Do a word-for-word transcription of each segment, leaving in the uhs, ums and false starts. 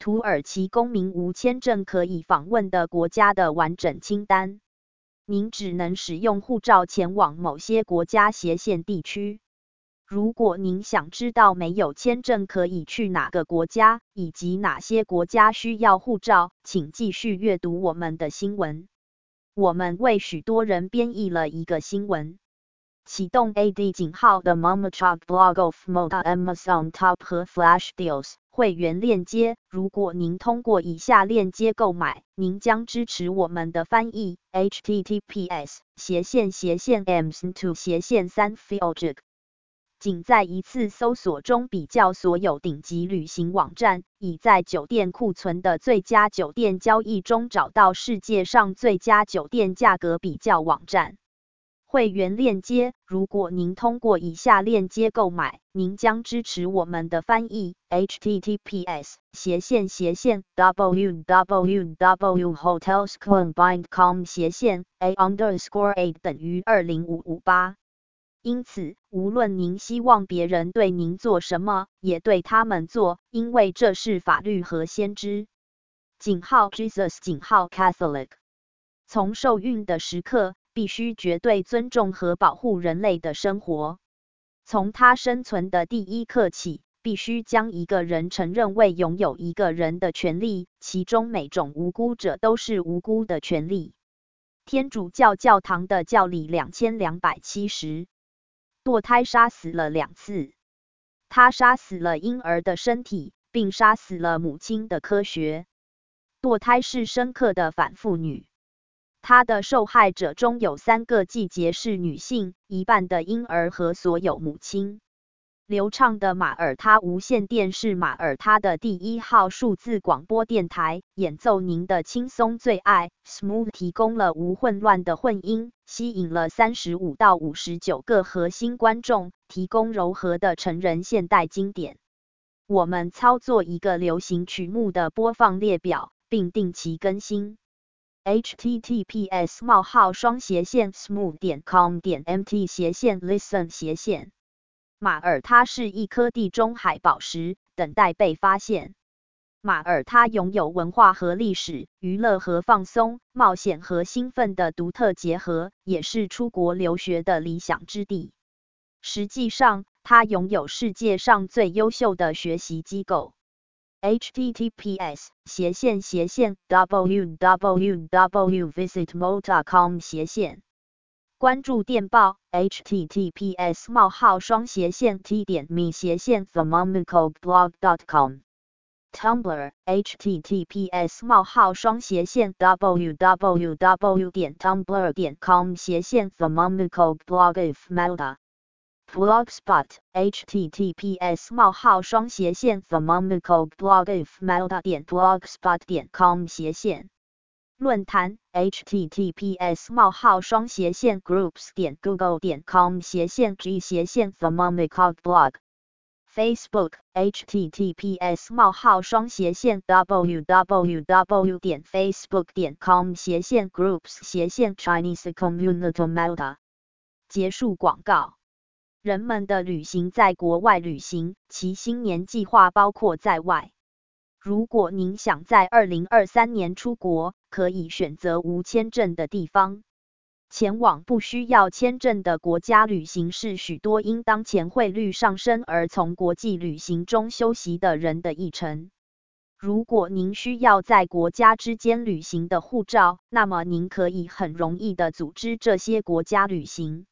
土耳其公民无签证可以访问的国家的完整清单。您只能使用护照前往某些国家斜线地区。如果您想知道没有签证可以去哪个国家，以及哪些国家需要护照，请继续阅读我们的新闻。我们为许多人编译了一个新闻。启动 A D 井号的 Momotop Blog of Moda Amazon Top 和 Flash Deals 会员链接。如果您通过以下链接购买，您将支持我们的翻译。https 斜线斜线 amsn2 斜线三 fieldic。仅在一次搜索中比较所有顶级旅行网站，以在酒店库存的最佳酒店交易中找到世界上最佳酒店价格比较网站。会员链接，如果您通过以下链接购买，您将支持我们的翻译。https 斜线斜线 www.hotelscombined.com 斜线 a underscore a 等于二零五五八。因此，无论您希望别人对您做什么，也对他们做，因为这是法律和先知。井号 Jesus 井号 Catholic。从受孕的时刻，必须绝对尊重和保护人类的生活。从他生存的第一刻起，必须将一个人承认为拥有一个人的权利，其中每种无辜者都是无辜的权利。天主教教堂的教理两千两百七十。堕胎杀死了两次，他杀死了婴儿的身体，并杀死了母亲的科学。堕胎是深刻的反妇女，他的受害者中有三个季节是女性，一半的婴儿和所有母亲。流畅的马耳他无线电是马耳他的第一号数字广播电台，演奏您的轻松最爱 Smooth 提供了无混乱的混音，吸引了三十五到五十九个核心观众，提供柔和的成人现代经典。我们操作一个流行曲目的播放列表，并定期更新。https 冒号双斜线 smooth.com.mt 斜线 listen 斜线。马耳他是一颗地中海宝石，等待被发现。马耳他拥有文化和历史、娱乐和放松、冒险和兴奋的独特结合，也是出国留学的理想之地。实际上，它拥有世界上最优秀的学习机构。https 斜线斜线 www.visitmo.com 斜线关注电报 https 冒号双斜线 t.me 斜线 themomicoblog.com Tumblr https 冒号双斜线 www.tumblr.com 斜线 themomicoblog of Malta Blogspot https 冒号双斜线 themomicoblog of Malta.blogspot.com 斜线论坛 https 冒号双斜线 groups.google.com 斜线 g 斜线 themomicogblog Facebook https 冒号双斜线 www.facebook.com 斜线 groups 斜线 Chinese Community Malta 结束广告。人们的旅行在国外旅行，其新年计划包括在外。如果您想在二零二三年出国，可以选择无签证的地方。前往不需要签证的国家旅行是许多因当前汇率上升而从国际旅行中休息的人的议程。如果您需要在国家之间旅行的护照，那么您可以很容易地组织这些国家旅行。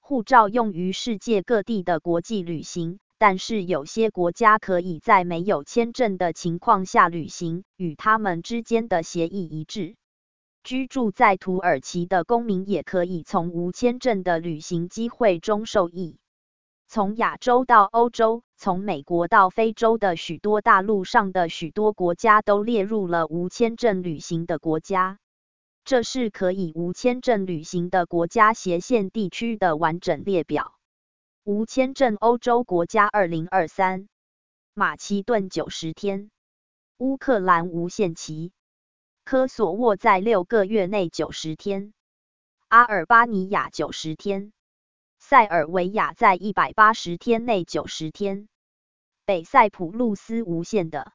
护照用于世界各地的国际旅行，但是有些国家可以在没有签证的情况下旅行，与他们之间的协议一致。居住在土耳其的公民也可以从无签证的旅行机会中受益。从亚洲到欧洲，从美国到非洲的许多大陆上的许多国家都列入了无签证旅行的国家。这是可以无签证旅行的国家斜线地区的完整列表。无签证欧洲国家二零二三。马其顿九十天。乌克兰无限期。科索沃在六个月内九十天。阿尔巴尼亚九十天。塞尔维亚在一百八十天内九十天。北塞浦路斯无限的。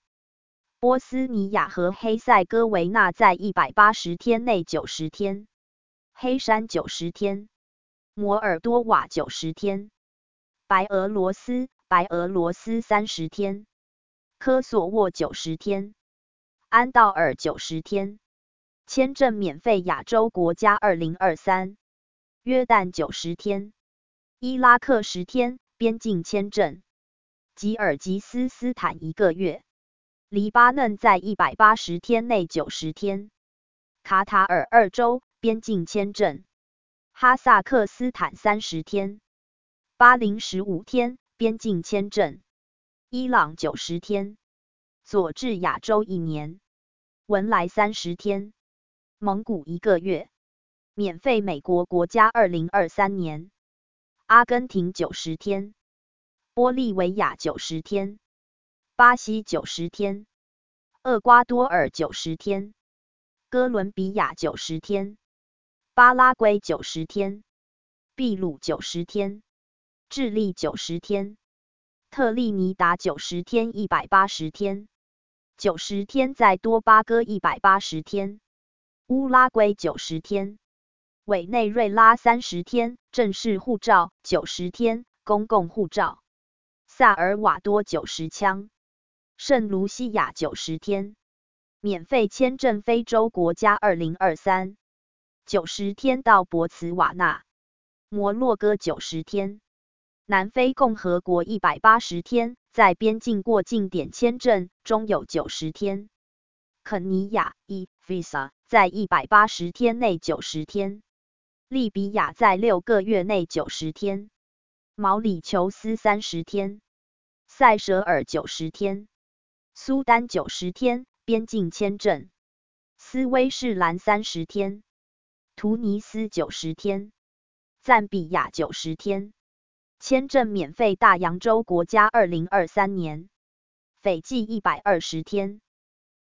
波斯尼亚和黑塞哥维那在一百八十天内九十天，黑山九十天，摩尔多瓦九十天，白俄罗斯白俄罗斯三十天，科索沃九十天，安道尔九十天，签证免费亚洲国家二零二三，约旦九十天，伊拉克十天，边境签证，吉尔吉斯斯坦一个月，黎巴嫩在一百八十天内九十天，卡塔尔二周，边境签证，哈萨克斯坦三十天，巴林十五天，边境签证，伊朗九十天，佐治亚州一年，文莱三十天，蒙古一个月，免费美国国家二零二三年，阿根廷九十天，玻利维亚九十天，巴西九十天，厄瓜多尔九十天，哥伦比亚九十天，巴拉圭九十天，秘鲁九十天，智利九十天，特立尼达九十天，一百八十天，九十天在多巴哥一百八十天，乌拉圭九十天，委内瑞拉三十天，正式护照九十天，公共护照，萨尔瓦多九十天，圣卢西亚九十天，免费签证非洲国家二零二三，九十天到博茨瓦纳，摩洛哥九十天，南非共和国一百八十天，在边境过境点签证中有九十天，肯尼亚 E-Visa 在一百八十天内九十天，利比亚在六个月内九十天，毛里求斯三十天，塞舌尔九十天，苏丹九十天，边境签证，斯威士兰三十天，突尼斯九十天，赞比亚九十天，签证免费大洋洲国家二零二三年，斐济一百二十天，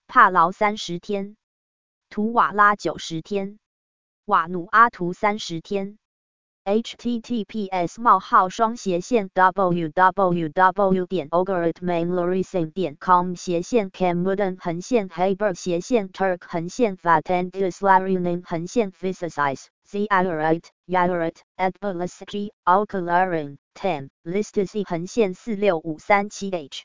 帕劳三十天，图瓦拉九十天，瓦努阿图三十天，https://www.orgritmainlorissing.com斜线cambodan横线黑berg斜线turk横线fatent islarin横线visasizz yarit at balasgi alkalarin 十 list c 横线四六五三七h